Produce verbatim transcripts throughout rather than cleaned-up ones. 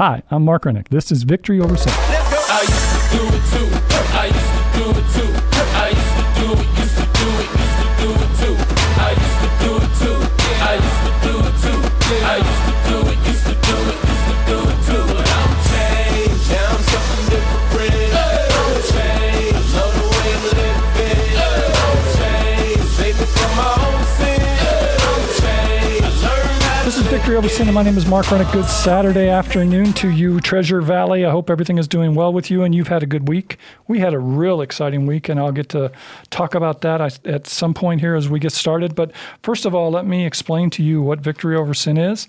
Hi, I'm Mark Renick. This is Victory Over Sin. I used to do it too. I used to do it too. I used to do it, used to do it, used to do it too. I used to do it too. I used to do it too. I used to do it, used to do it, used to do it too. But I'm changed. Now I'm something different. I'm changed. I love the way I'm living. I'm changed. Save me from my own sin. I'm changed. I learned how to. This is Victory Over Sin. My name is Mark Renick. Good Saturday afternoon to you, Treasure Valley. I hope everything is doing well with you and you've had a good week. We had a real exciting week, and I'll get to talk about that at some point here as we get started. But first of all, let me explain to you what Victory Over Sin is.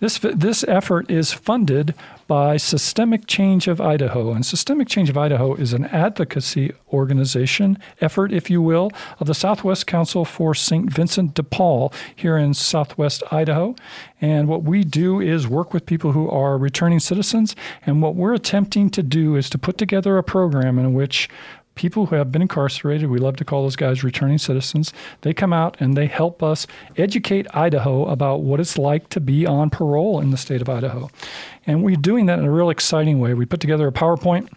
This this effort is funded by Systemic Change of Idaho, and Systemic Change of Idaho is an advocacy organization effort, if you will, of the Southwest Council for Saint Vincent de Paul here in Southwest Idaho. And what we do is work with people who are returning citizens, and what we're attempting to do is to put together a program in which people who have been incarcerated, we love to call those guys returning citizens, they come out and they help us educate Idaho about what it's like to be on parole in the state of Idaho. And we're doing that in a real exciting way. We put together a PowerPoint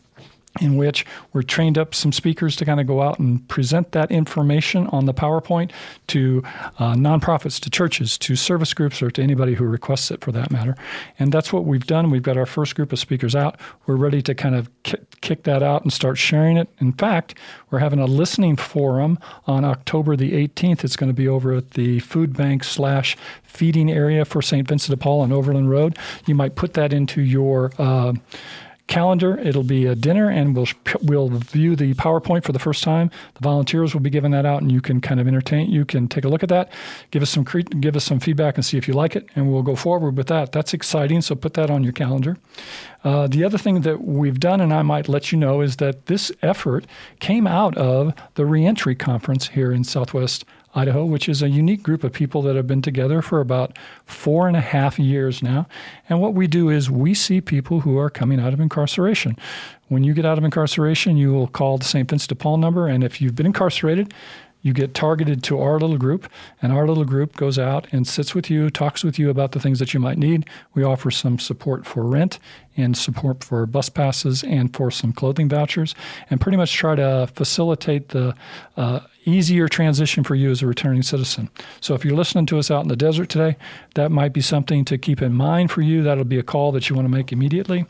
in which we're trained up some speakers to kind of go out and present that information on the PowerPoint to uh, nonprofits, to churches, to service groups, or to anybody who requests it for that matter. And that's what we've done. We've got our first group of speakers out. We're ready to kind of ki- kick that out and start sharing it. In fact, we're having a listening forum on October the eighteenth. It's going to be over at the food bank slash feeding area for Saint Vincent de Paul on Overland Road. You might put that into your Uh, calendar. It'll be a dinner, and we'll we'll view the PowerPoint for the first time. The volunteers will be giving that out, and you can kind of entertain. You can take a look at that, give us some cre- give us some feedback, and see if you like it, and we'll go forward with that. That's exciting, so put that on your calendar. Uh, the other thing that we've done, and I might let you know, is that this effort came out of the Reentry Conference here in Southwest Idaho, which is a unique group of people that have been together for about four and a half years now. And what we do is we see people who are coming out of incarceration. When you get out of incarceration, you will call the Saint Vincent de Paul number, and if you've been incarcerated, you get targeted to our little group, and our little group goes out and sits with you, talks with you about the things that you might need. We offer some support for rent and support for bus passes and for some clothing vouchers, and pretty much try to facilitate the uh, easier transition for you as a returning citizen. So if you're listening to us out in the desert today, that might be something to keep in mind for you. That'll be a call that you want to make immediately.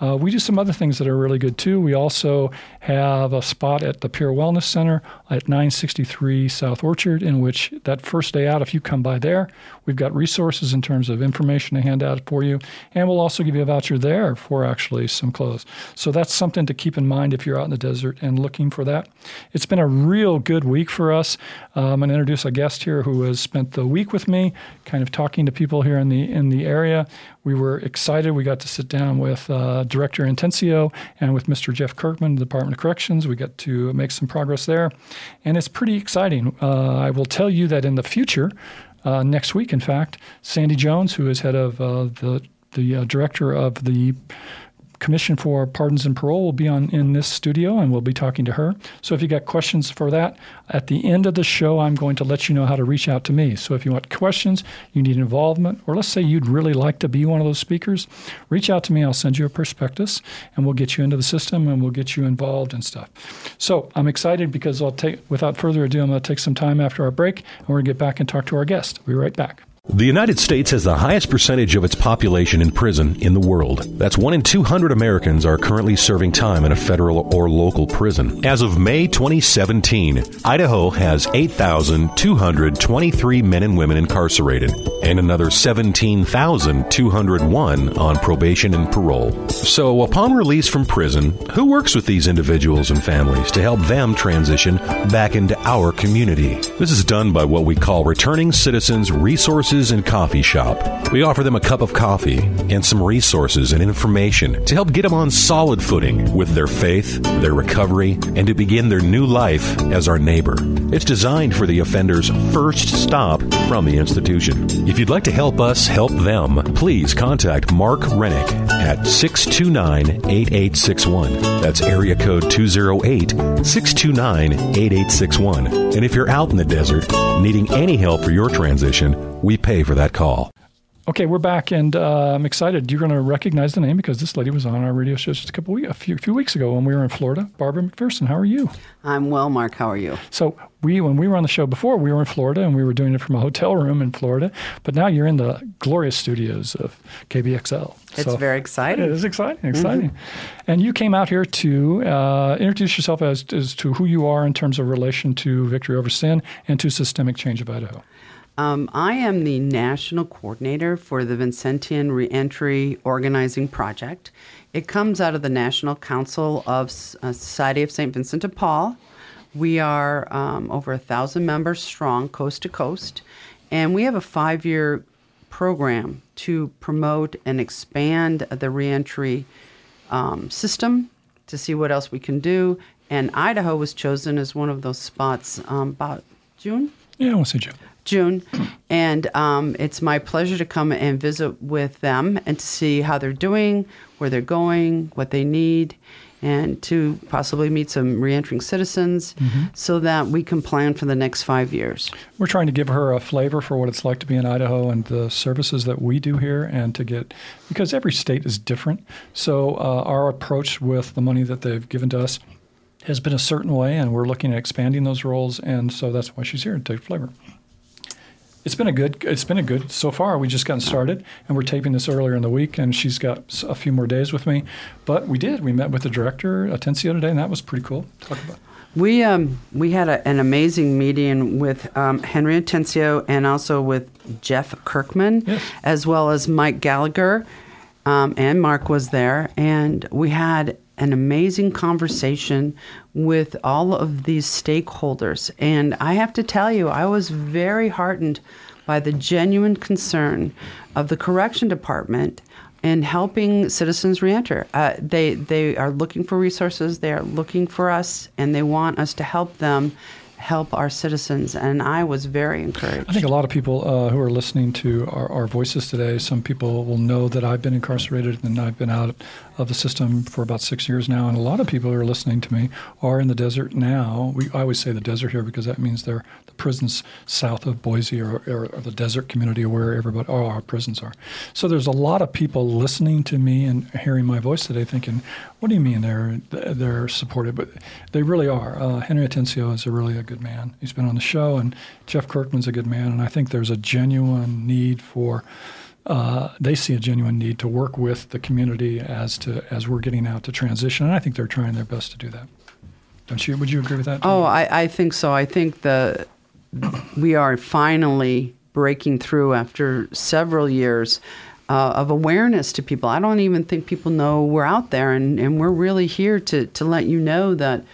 Uh, we do some other things that are really good, too. We also have a spot at the Pure Wellness Center at nine sixty-three South Orchard, in which that first day out, if you come by there, we've got resources in terms of information to hand out for you. And we'll also give you a voucher there for actually some clothes. So that's something to keep in mind if you're out in the desert and looking for that. It's been a real good week for us. Uh, I'm going to introduce a guest here who has spent the week with me, kind of talking to people here in the in the area. We were excited. We got to sit down with uh, Director Atencio and with Mister Jeff Kirkman, the Department of Corrections. We got to make some progress there, and it's pretty exciting. Uh, I will tell you that in the future, uh, next week, in fact, Sandy Jones, who is head of uh, the the uh, director of the Commission for Pardons and Parole, will be on in this studio, and we'll be talking to her. So if you got questions for that, at the end of the show, I'm going to let you know how to reach out to me. So if you want questions, you need involvement, or let's say you'd really like to be one of those speakers, reach out to me. I'll send you a prospectus, and we'll get you into the system, and we'll get you involved and stuff. So I'm excited because I'll take, without further ado, I'm going to take some time after our break, and we're going to get back and talk to our guest. We'll be right back. The United States has the highest percentage of its population in prison in the world. That's one in two hundred Americans are currently serving time in a federal or local prison. As of May twenty seventeen, Idaho has eight thousand two hundred twenty-three men and women incarcerated and another seventeen thousand two hundred one on probation and parole. So upon release from prison, who works with these individuals and families to help them transition back into our community? This is done by what we call Returning Citizens Resource and Coffee Shop. We offer them a cup of coffee and some resources and information to help get them on solid footing with their faith, their recovery, and to begin their new life as our neighbor. It's designed for the offender's first stop from the institution. If you'd like to help us help them, please contact Mark Renick at six two nine, eight eight six one. That's area code two oh eight, six two nine, eight eight six one. And if you're out in the desert needing any help for your transition, we pay for that call. Okay, we're back, and uh, I'm excited. You're going to recognize the name because this lady was on our radio show just a couple weeks, a few, few weeks ago when we were in Florida. Barbara McPherson, how are you? I'm well, Mark. How are you? So we, when we were on the show before, we were in Florida, and we were doing it from a hotel room in Florida. But now you're in the glorious studios of K B X L. It's so very exciting. It is exciting, exciting. Mm-hmm. And you came out here to uh, introduce yourself as, as to who you are in terms of relation to Victory Over Sin and to Systemic Change of Idaho. Um, I am the national coordinator for the Vincentian Reentry Organizing Project. It comes out of the National Council of uh, Society of Saint Vincent de Paul. We are um, over a thousand members strong, coast to coast, and we have a five-year program to promote and expand the reentry um, system to see what else we can do. And Idaho was chosen as one of those spots um, about June. Yeah, I want to say June. June, and um, it's my pleasure to come and visit with them and to see how they're doing, where they're going, what they need, and to possibly meet some reentering citizens mm-hmm. so that we can plan for the next five years. We're trying to give her a flavor for what it's like to be in Idaho and the services that we do here and to get, because every state is different. So uh, our approach with the money that they've given to us has been a certain way, and we're looking at expanding those roles, and so that's why she's here to take flavor. It's been a good, it's been a good, so far we just gotten started, and we're taping this earlier in the week, and she's got a few more days with me, but we did, we met with the director, Atencio, today, and that was pretty cool to talk about. We, um, we had a, an amazing meeting with um, Henry Atencio and also with Jeff Kirkman, yes. as well as Mike Gallagher, um, and Mark was there, and we had an amazing conversation with all of these stakeholders. And I have to tell you, I was very heartened by the genuine concern of the Correction Department in helping citizens reenter. Uh, they, they are looking for resources, they are looking for us, and they want us to help them help our citizens, and I was very encouraged. I think a lot of people uh, who are listening to our, our voices today, some people will know that I've been incarcerated and I've been out of the system for about six years now, and a lot of people who are listening to me are in the desert now. We, I always say the desert here because that means they're the prisons south of Boise or, or, or the desert community where everybody, all our prisons are. So there's a lot of people listening to me and hearing my voice today thinking, what do you mean they're, they're supported? But they really are. Uh, Henry Atencio is a really a good man. He's been on the show, and Jeff Kirkman's a good man, and I think there's a genuine need for uh, they see a genuine need to work with the community as to as we're getting out to transition, and I think they're trying their best to do that. Don't you? Would you agree with that? Oh, I, I think so. I think the we are finally breaking through after several years uh, of awareness to people. I don't even think people know we're out there, and, and we're really here to to let you know that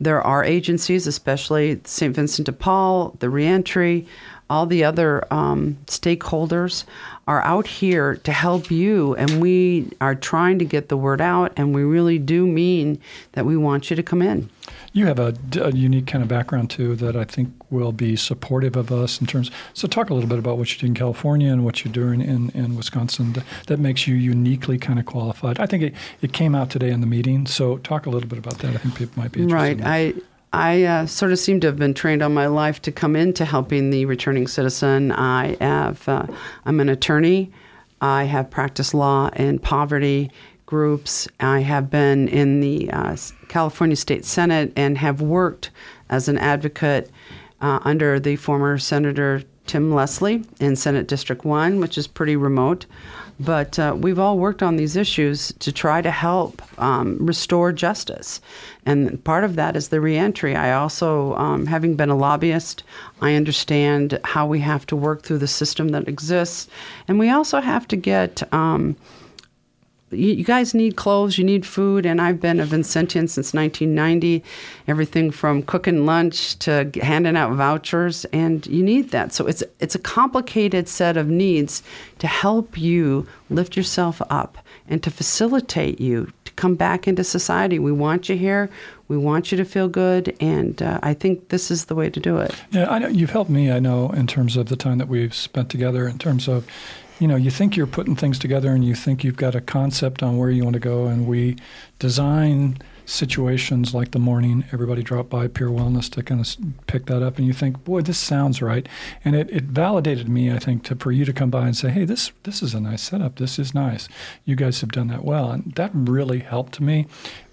there are agencies, especially Saint Vincent de Paul, the reentry, all the other um, stakeholders are out here to help you, and we are trying to get the word out, and we really do mean that we want you to come in. You have a, a unique kind of background, too, that I think will be supportive of us in terms. So talk a little bit about what you did in California and what you're doing in, in Wisconsin that, that makes you uniquely kind of qualified. I think it, it came out today in the meeting, so talk a little bit about that. I think people might be interested. Right. I, I uh, sort of seem to have been trained all my life to come into helping the returning citizen. I have, uh, I'm an attorney. I have practiced law in poverty groups. I have been in the uh, California State Senate and have worked as an advocate uh, under the former Senator Tim Leslie in Senate District one, which is pretty remote. But uh, we've all worked on these issues to try to help um, restore justice. And part of that is the reentry. I also, um, having been a lobbyist, I understand how we have to work through the system that exists. And we also have to get, um, you, you guys need clothes, you need food, and I've been a Vincentian since nineteen ninety, everything from cooking lunch to handing out vouchers, and you need that. So it's it's a complicated set of needs to help you lift yourself up and to facilitate you to come back into society. We want you here. We want you to feel good, and uh, I think this is the way to do it. Yeah, I know you've helped me, I know, in terms of the time that we've spent together, in terms of, you know, you think you're putting things together and you think you've got a concept on where you want to go, and we design situations like the morning everybody dropped by Pure Wellness to kind of pick that up, and you think, boy, this sounds right. And it, it validated me, I think, to, for you to come by and say, hey, this this is a nice setup. This is nice. You guys have done that well. And that really helped me.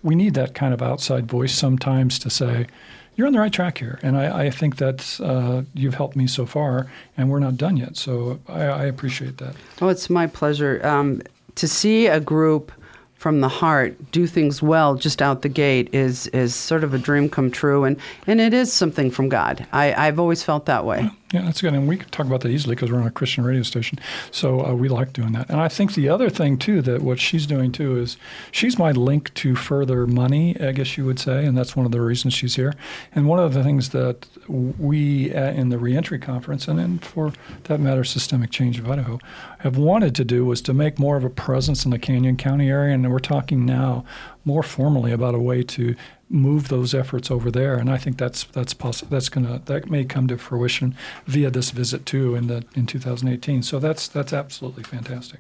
We need that kind of outside voice sometimes to say, you're on the right track here. And I, I think that uh, you've helped me so far, and we're not done yet. So I, I appreciate that. Oh, it's my pleasure. Um, to see a group from the heart do things well just out the gate is is sort of a dream come true. And, and it is something from God. I, I've always felt that way. Yeah. Yeah, that's good. And we could talk about that easily because we're on a Christian radio station. So uh, we like doing that. And I think the other thing, too, that what she's doing, too, is she's my link to further money, I guess you would say. And that's one of the reasons she's here. And one of the things that we uh, in the reentry conference, and, and for that matter, Systemic Change of Idaho, have wanted to do was to make more of a presence in the Canyon County area. And we're talking now more formally about a way to move those efforts over there, and I think that's that's possible. That's gonna that may come to fruition via this visit too in the in two thousand eighteen. So that's that's absolutely fantastic.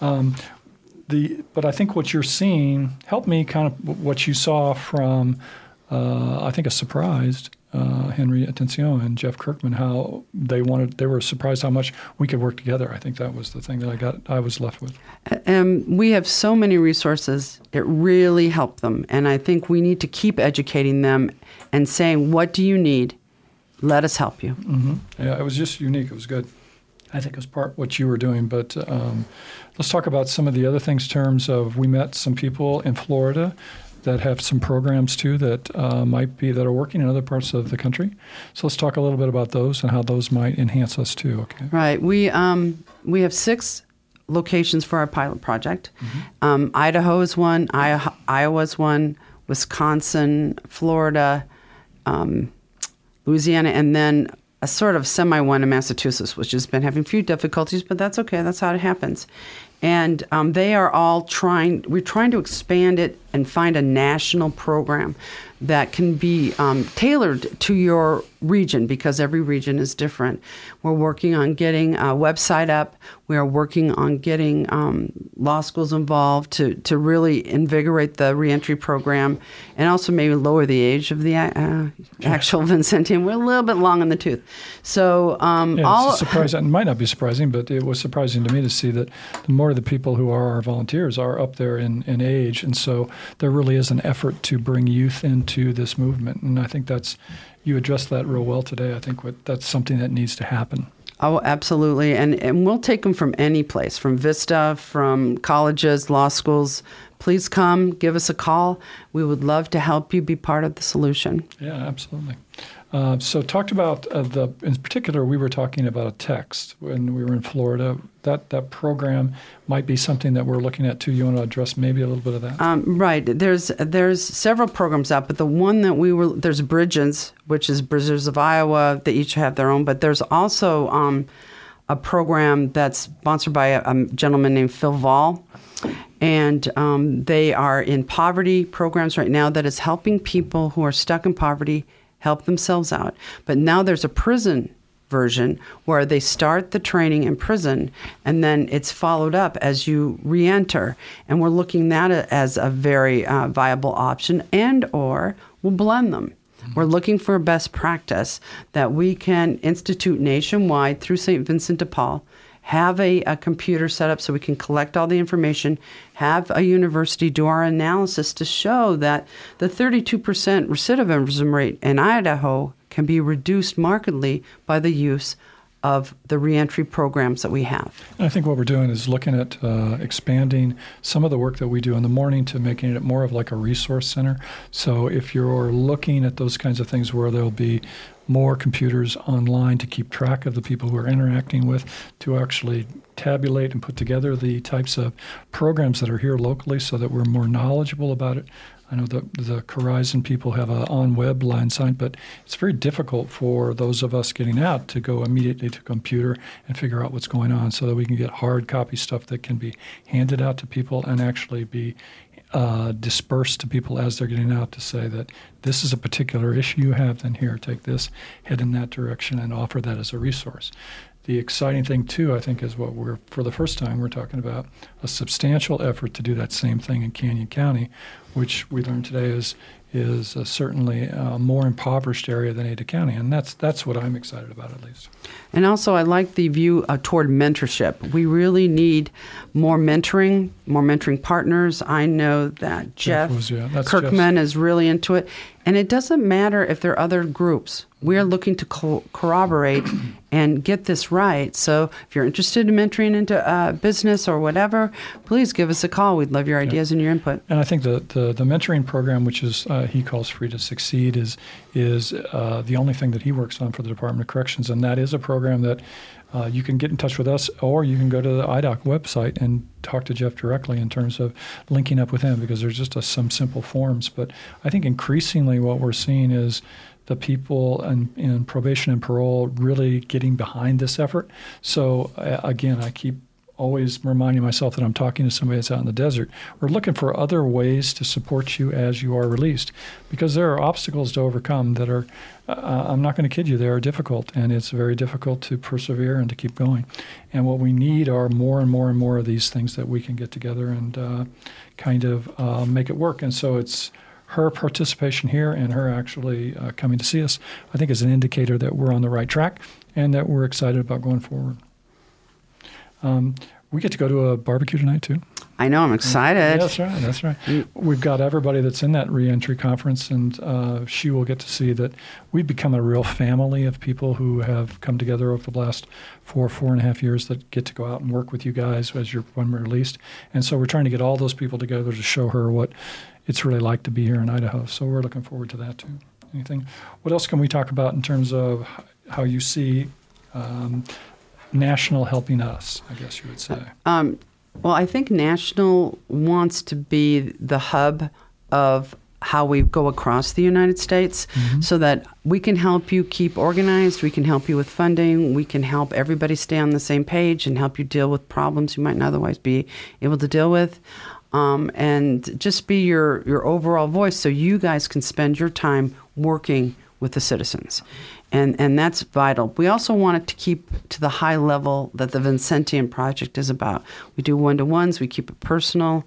Um, the but I think what you're seeing helped me kind of what you saw from uh, I think a surprised uh, Henry Atencio and Jeff Kirkman, how they wanted they were surprised how much we could work together. I think that was the thing that I got I was left with. Um, we have so many resources. It really helped them. And I think we need to keep educating them and saying, what do you need? Let us help you. Mm-hmm. Yeah, it was just unique. It was good. I think it was part what you were doing. But um, let's talk about some of the other things in terms of we met some people in Florida that have some programs, too, that uh, might be that are working in other parts of the country. So let's talk a little bit about those and how those might enhance us, too. Okay. Right. We, um, we have six locations for our pilot project. Mm-hmm. um, Idaho is one, I- Iowa is one, Wisconsin, Florida, um, Louisiana, and then a sort of semi-one in Massachusetts, which has been having a few difficulties, but that's okay. That's how it happens. And um, they are all trying, we're trying to expand it and find a national program that can be um, tailored to your region because every region is different. We're working on getting a website up. We are working on getting um, law schools involved to, to really invigorate the reentry program and also maybe lower the age of the uh, actual Vincentian. We're a little bit long in the tooth. So um, yeah, all... It's surprising. It might not be surprising, but it was surprising to me to see that the more of the people who are our volunteers are up there in, in age, and so there really is an effort to bring youth into this movement. And I think that's, you addressed that real well today. I think what, that's something that needs to happen. Oh, absolutely. And, and we'll take them from any place, from Vista, from colleges, law schools. Please come, give us a call. We would love to help you be part of the solution. Yeah, absolutely. Uh, so talked about uh, the, in particular, we were talking about a text when we were in Florida. That that program might be something that we're looking at, too. You want to address maybe a little bit of that? Um, right. There's there's several programs out, but the one that we were, there's Bridges, which is Bridges of Iowa. They each have their own, but there's also um, a program that's sponsored by a, a gentleman named Phil Voll. And um, they are in poverty programs right now that is helping people who are stuck in poverty help themselves out. But now there's a prison version where they start the training in prison, and then it's followed up as you re-enter. And we're looking at that as a very uh, viable option, and or we'll blend them. Mm-hmm. We're looking for a best practice that we can institute nationwide through Saint Vincent de Paul, have a, a computer set up so we can collect all the information, have a university do our analysis to show that the thirty-two percent recidivism rate in Idaho can be reduced markedly by the use of the reentry programs that we have. And I think what we're doing is looking at uh, expanding some of the work that we do in the morning to making it more of like a resource center. So if you're looking at those kinds of things where there'll be more computers online to keep track of the people who are interacting with, to actually tabulate and put together the types of programs that are here locally so that we're more knowledgeable about it. I know the the Horizon people have an on-web line site, but it's very difficult for those of us getting out to go immediately to a computer and figure out what's going on so that we can get hard copy stuff that can be handed out to people and actually be uh, dispersed to people as they're getting out to say that this is a particular issue you have, then here, take this, head in that direction, and offer that as a resource. The exciting thing, too, I think, is what we're, for the first time, we're talking about a substantial effort to do that same thing in Canyon County, which we learned today is is a certainly a more impoverished area than Ada County, and that's that's what I'm excited about, at least. And also, I like the view uh, toward mentorship. We really need more mentoring, more mentoring partners. I know that Jeff, Jeff was, yeah, Kirkman Jeff's. is really into it, and it doesn't matter if there are other groups. We're looking to co- corroborate and get this right. So if you're interested in mentoring into uh, business or whatever, please give us a call. We'd love your ideas yeah. and your input. And I think the, the, the mentoring program, which is uh, he calls Free to Succeed, is is uh, the only thing that he works on for the Department of Corrections. And that is a program that uh, you can get in touch with us, or you can go to the I D O C website and talk to Jeff directly in terms of linking up with him, because there's just a, some simple forms. But I think increasingly what we're seeing is the people in, in probation and parole really getting behind this effort. So uh, again, I keep always reminding myself that I'm talking to somebody that's out in the desert. We're looking for other ways to support you as you are released, because there are obstacles to overcome that are, uh, I'm not going to kid you, they are difficult, and it's very difficult to persevere and to keep going. And what we need are more and more and more of these things that we can get together and uh, kind of uh, make it work. And so it's her participation here and her actually uh, coming to see us, I think, is an indicator that we're on the right track and that we're excited about going forward. Um, we get to go to a barbecue tonight, too. I know. I'm excited. Yeah, that's right. That's right. We've got everybody that's in that reentry conference, and uh, she will get to see that we've become a real family of people who have come together over the last four, four and a half years that get to go out and work with you guys as you're when we're released. And so we're trying to get all those people together to show her what it's really like to be here in Idaho. So we're looking forward to that, too. Anything? What else can we talk about in terms of how you see um, National helping us, I guess you would say? Um, well, I think National wants to be the hub of how we go across the United States, mm-hmm. so that we can help you keep organized, we can help you with funding, we can help everybody stay on the same page and help you deal with problems you might not otherwise be able to deal with. Um, and just be your, your overall voice so you guys can spend your time working with the citizens. And and that's vital. We also want it to keep to the high level that the Vincentian Project is about. We do one-to-ones, we keep it personal,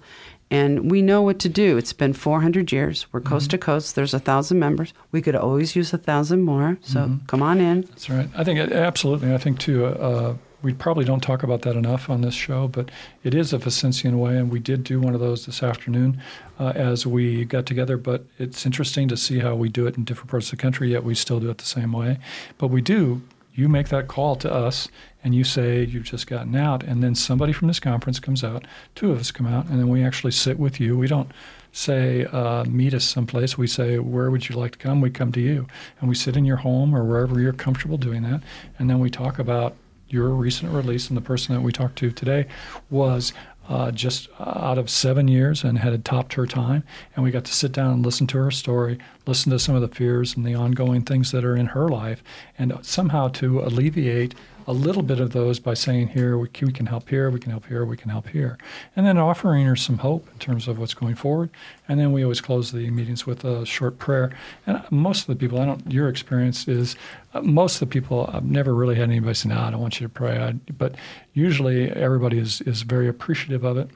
and we know what to do. It's been four hundred years. We're mm-hmm. coast to coast. There's one thousand members. We could always use one thousand more, so mm-hmm. come on in. That's right. I think, absolutely, I think, too, uh, we probably don't talk about that enough on this show, but it is a Vincentian way, and we did do one of those this afternoon uh, as we got together. But it's interesting to see how we do it in different parts of the country, yet we still do it the same way. But we do. You make that call to us, and you say you've just gotten out, and then somebody from this conference comes out. Two of us come out, and then we actually sit with you. We don't say, uh, meet us someplace. We say, where would you like to come? We come to you. And we sit in your home or wherever you're comfortable doing that, and then we talk about your recent release, and the person that we talked to today was uh, just out of seven years and had topped her time, and we got to sit down and listen to her story, listen to some of the fears and the ongoing things that are in her life, and somehow to alleviate a little bit of those by saying, here, we can help here, we can help here, we can help here, and then offering her some hope in terms of what's going forward. And then we always close the meetings with a short prayer. And most of the people, I don't, your experience is, uh, most of the people, I've never really had anybody say, no, I don't want you to pray. I, but usually everybody is, is very appreciative of it.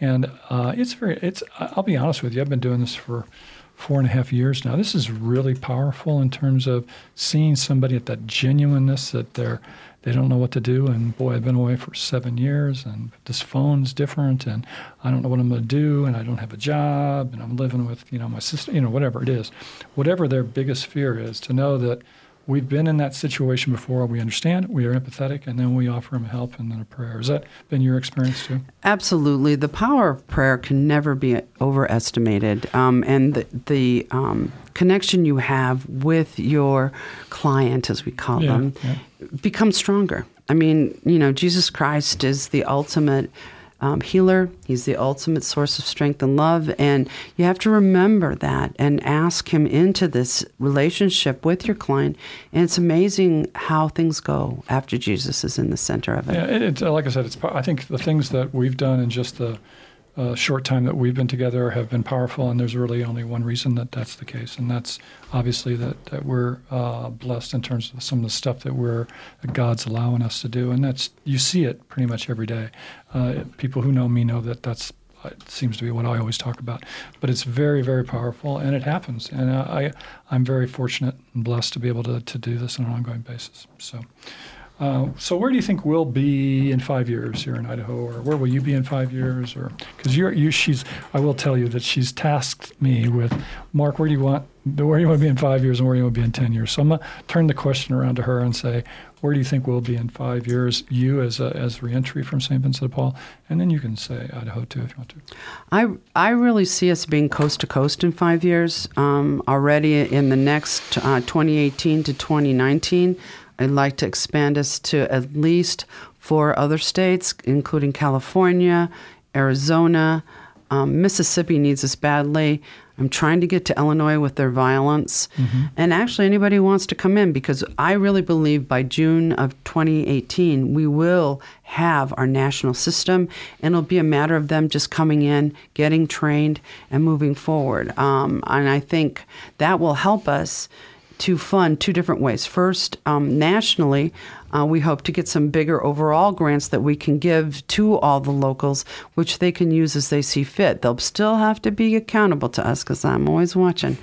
And uh, it's very, it's, I'll be honest with you, I've been doing this for four and a half years now. This is really powerful in terms of seeing somebody at that genuineness that they're, they don't know what to do, and boy, I've been away for seven years, and this phone's different, and I don't know what I'm going to do, and I don't have a job, and I'm living with, you know, my sister, you know, whatever it is. Whatever their biggest fear is, to know that we've been in that situation before, we understand, we are empathetic, and then we offer them help and then a prayer. Has that been your experience, too? Absolutely. The power of prayer can never be overestimated, um, and the... the um connection you have with your client, as we call yeah, them, yeah. becomes stronger. I mean, you know, Jesus Christ is the ultimate um, healer. He's the ultimate source of strength and love. And you have to remember that and ask him into this relationship with your client. And it's amazing how things go after Jesus is in the center of it. Yeah, it, it, like I said, it's. I think the things that we've done in just the uh, short time that we've been together have been powerful, and there's really only one reason that that's the case, and that's obviously that, that we're uh, blessed in terms of some of the stuff that we're that God's allowing us to do, and that's you see it pretty much every day. Uh, people who know me know that that's it seems to be what I always talk about, but it's very, very powerful, and it happens. And I, I'm very fortunate and blessed to be able to, to do this on an ongoing basis. So, uh, so where do you think we'll be in five years here in Idaho, or where will you be in five years? Or because you're, you, she's, I will tell you that she's tasked me with, Mark, where do you want, where do you want to be in five years, and where do you want to be in ten years? So I'm gonna turn the question around to her and say, where do you think we'll be in five years, you as a, as reentry from Saint Vincent de Paul? And then you can say Idaho, too, if you want to. I, I really see us being coast to coast in five years. Um, already in the next uh, twenty eighteen to twenty nineteen, I'd like to expand us to at least four other states, including California, Arizona. Um, Mississippi needs us badly. I'm trying to get to Illinois with their violence. Mm-hmm. And actually, anybody who wants to come in, because I really believe by June of twenty eighteen, we will have our national system, and it'll be a matter of them just coming in, getting trained, and moving forward. Um, and I think that will help us to fund two different ways. First, um, nationally, uh, we hope to get some bigger overall grants that we can give to all the locals, which they can use as they see fit. They'll still have to be accountable to us, because I'm always watching.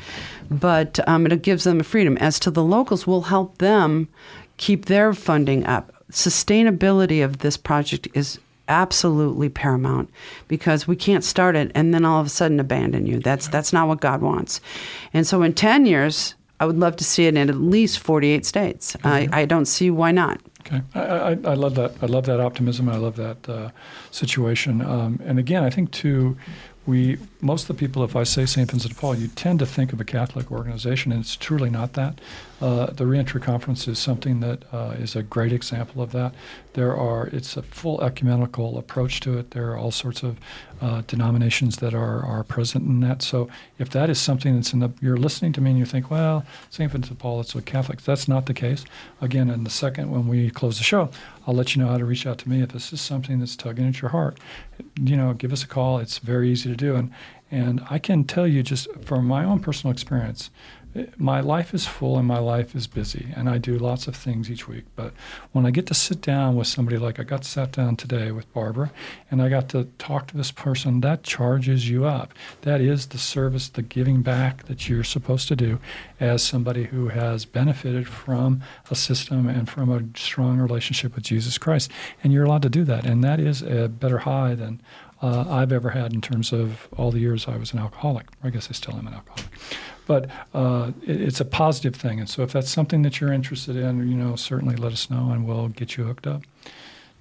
But um, it gives them the freedom. As to the locals, we'll help them keep their funding up. Sustainability of this project is absolutely paramount, because we can't start it and then all of a sudden abandon you. That's, that's not what God wants. And so in ten years... I would love to see it in at least forty-eight states. Okay. I, I don't see why not. Okay, I, I, I love that. I love that optimism. I love that uh, situation. Um, and again, I think too, we most of the people, if I say Saint Vincent de Paul, you tend to think of a Catholic organization, and it's truly not that. Uh, the Reentry Conference is something that uh, is a great example of that. There are it's a full ecumenical approach to it. There are all sorts of uh, denominations that are, are present in that. So if that is something that's in the you're listening to me and you think, well, Saint Vincent de Paul, it's with Catholics. That's not the case. Again, in the second when we close the show, I'll let you know how to reach out to me if this is something that's tugging at your heart. You know, give us a call. It's very easy to do, and and I can tell you just from my own personal experience. My life is full and my life is busy, and I do lots of things each week. But when I get to sit down with somebody, like I got sat down today with Barbara, and I got to talk to this person, that charges you up. That is the service, the giving back that you're supposed to do as somebody who has benefited from a system and from a strong relationship with Jesus Christ. And you're allowed to do that, and that is a better high than uh, I've ever had in terms of all the years I was an alcoholic. I guess I still am an alcoholic. But uh, it, it's a positive thing. And so if that's something that you're interested in, you know, certainly let us know and we'll get you hooked up.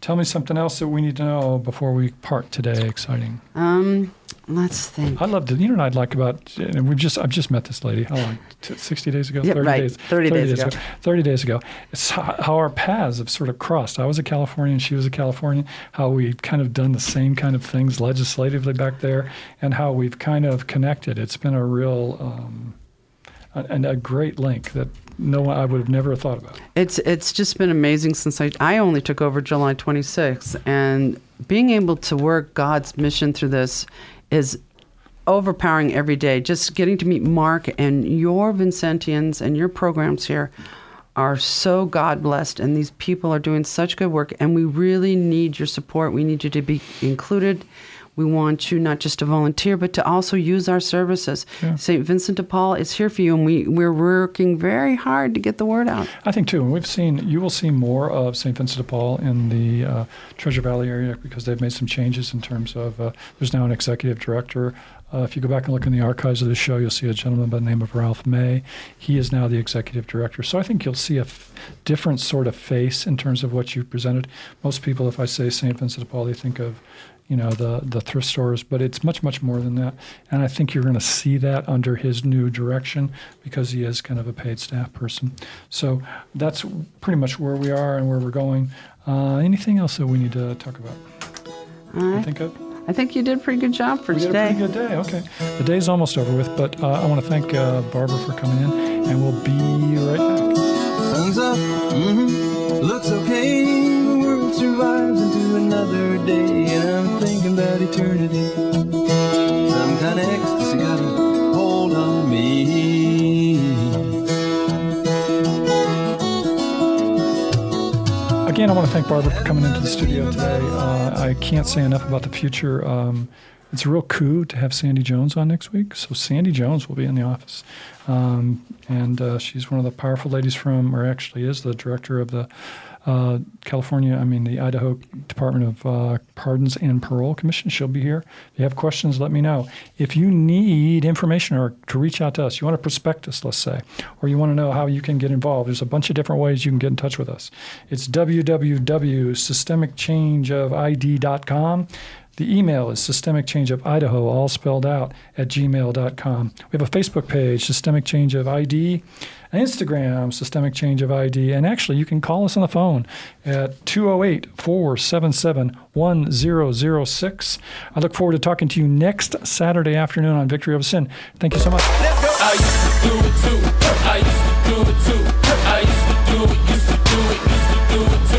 Tell me something else that we need to know before we part today. Exciting. Um, let's think. I love to, you know what I'd like about, and we've just, I've just met this lady, how long, sixty days ago? Yeah, thirty right, days, thirty, thirty days, days ago. ago. thirty days ago. It's how our paths have sort of crossed. I was a Californian, she was a Californian, how we've kind of done the same kind of things legislatively back there, and how we've kind of connected. It's been a real, um, and a great link that no one I would have never thought about. It's it's just been amazing since I I only took over July twenty-sixth, and being able to work God's mission through this is overpowering every day. Just getting to meet Mark and your Vincentians and your programs here are so God blessed, and these people are doing such good work, and we really need your support. We need you to be included. We want you not just to volunteer, but to also use our services. Yeah. Saint Vincent de Paul is here for you, and we, we're working very hard to get the word out. I think, too, and we've seen, you will see more of Saint Vincent de Paul in the uh, Treasure Valley area, because they've made some changes in terms of, uh, there's now an executive director. Uh, if you go back and look in the archives of the show, you'll see a gentleman by the name of Ralph May. He is now the executive director. So I think you'll see a f- different sort of face in terms of what you presented. Most people, if I say Saint Vincent de Paul, they think of, you know, the, the thrift stores, but it's much, much more than that. And I think you're going to see that under his new direction, because he is kind of a paid staff person. So that's pretty much where we are and where we're going. Uh, anything else that we need to talk about? All right. I think of? I think you did a pretty good job for we today. You did a pretty good day, okay. The day's almost over with, but uh, I want to thank uh, Barbara for coming in, and we'll be right back. Thumbs up, mm-hmm. Looks okay, one survives into another day, and I'm thinking about eternity. Some kind of ecstasy got a hold on me. Again, I want to thank Barbara for coming into the studio today. Uh, I can't say enough about the future. Um, It's a real coup to have Sandy Jones on next week. So Sandy Jones will be in the office. Um, and uh, she's one of the powerful ladies from, or actually is, the director of the uh, California, I mean the Idaho Department of uh, Pardons and Parole Commission. She'll be here. If you have questions, let me know. If you need information or to reach out to us, you want a prospectus, let's say, or you want to know how you can get involved, there's a bunch of different ways you can get in touch with us. It's w w w dot systemic change of i d dot com. The email is Systemic Change of Idaho, all spelled out, at gmail dot com. We have a Facebook page, Systemic Change of I D, an Instagram, Systemic Change of I D, and actually you can call us on the phone at two oh eight, four seven seven, one oh oh six. I look forward to talking to you next Saturday afternoon on Victory Over Sin. Thank you so much. I used to do it too. I used to do it too. I used to do it, used to do it, used to do it.